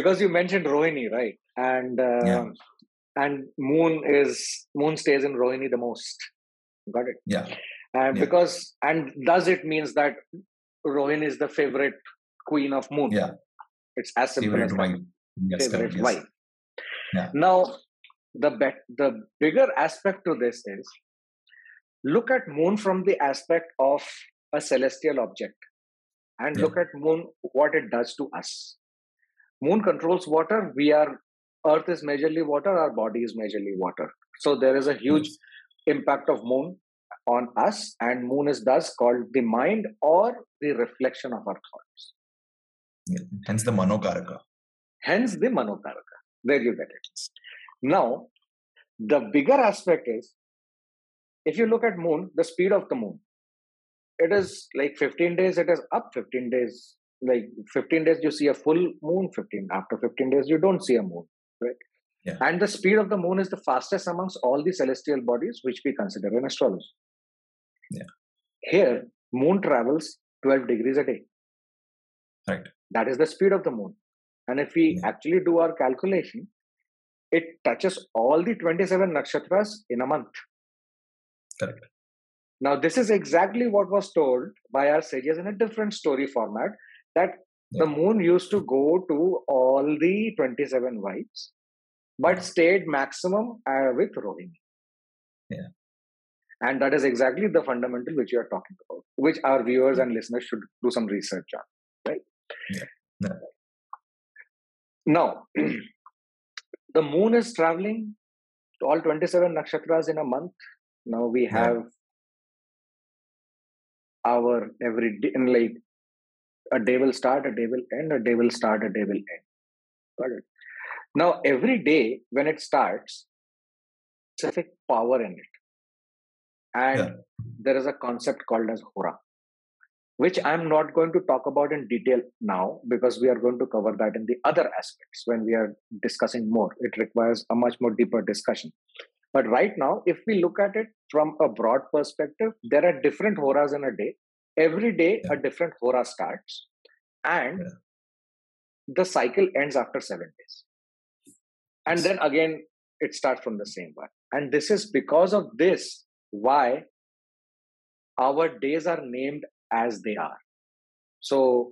because you mentioned Rohini, right? And and moon stays in Rohini the most. Got it? Yeah. And because, and does it means that Rohini is the favorite queen of moon? Yeah. It's as simple favorite as wife. Yes, favorite wife. Yeah. Now, the bigger aspect to this is, look at moon from the aspect of a celestial object, and look at moon, what it does to us. Moon controls water. Earth is majorly water. Our body is majorly water. So there is a huge impact of moon on us, and moon is thus called the mind, or the reflection of our thoughts. Yeah. Hence the Manokaraka. Hence the Manokaraka. There you get it. Now, the bigger aspect is, if you look at moon, the speed of the moon, it is like 15 days, it is up, 15 days, like 15 days you see a full moon, after 15 days you don't see a moon, right? Yeah. And the speed of the moon is the fastest amongst all the celestial bodies which we consider in astrology. Yeah. Here, moon travels 12 degrees a day. Right. That is the speed of the moon. And if we actually do our calculation, it touches all the 27 nakshatras in a month. Correct. Now, this is exactly what was told by our sages in a different story format, that the moon used to go to all the 27 wives, but stayed maximum with Rohini. Yeah. And that is exactly the fundamental which you are talking about, which our viewers and listeners should do some research on. Right? Yeah. No. Now, the moon is traveling to all 27 nakshatras in a month. Now we have our every day, like a day will start, a day will end, a day will start, a day will end. Got it? Now every day when it starts, specific power in it. And there is a concept called as Hora, which I'm not going to talk about in detail now, because we are going to cover that in the other aspects when we are discussing more. It requires a much more deeper discussion. But right now, if we look at it from a broad perspective, there are different horas in a day. Every day, a different hora starts, and the cycle ends after 7 days. And then again, it starts from the same one. And this is because of this why our days are named as they are. So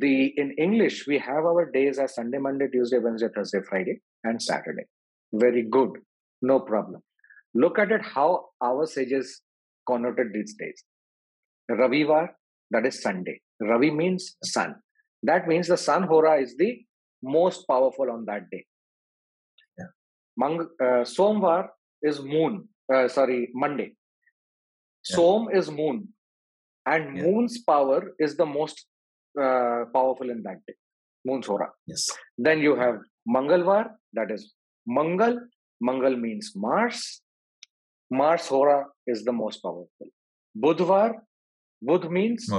in English, we have our days as Sunday, Monday, Tuesday, Wednesday, Thursday, Friday, and Saturday. Very good. No problem. Look at it how our sages connoted these days. Raviwar, that is Sunday. Ravi means sun. That means the sun hora is the most powerful on that day. Yeah. Somwar is moon. Monday. Yeah. Som is moon. And moon's power is the most powerful in that day. Moon's hora. Yes. Then you have Mangalwar, that is Mangal. Mangal means Mars. Mars hora is the most powerful. Budhwar. Budh means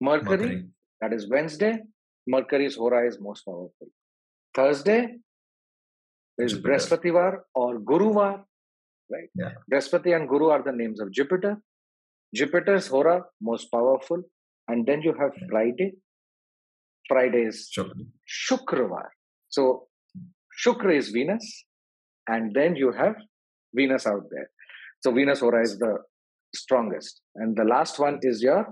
Mercury. That is Wednesday. Mercury's hora is most powerful. Thursday is Brahpativar or Guruvar. Right? Yeah. Brahpati and Guru are the names of Jupiter. Jupiter's hora, most powerful. And then you have Friday. Friday is Shukravar. So Shukra is Venus. And then you have Venus out there. So Venus hora is the strongest. And the last one is your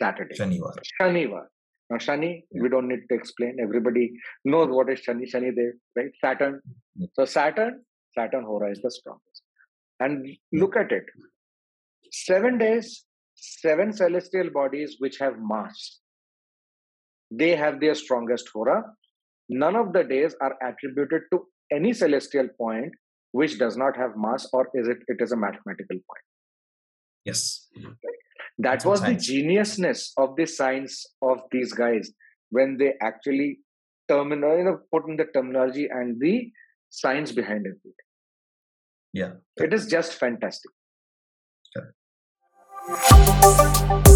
Saturday. Shaniwar. Shaniwar. Now Shani, we don't need to explain. Everybody knows what is Shani. Shanidev, right? Saturn. So Saturn hora is the strongest. And look at it. 7 days, seven celestial bodies which have mass. They have their strongest hora. None of the days are attributed to any celestial point which does not have mass, or it is a mathematical point. Yes. That was the geniusness of the science of these guys when they actually put in the terminology and the science behind it. Yeah. It is just fantastic. Yeah.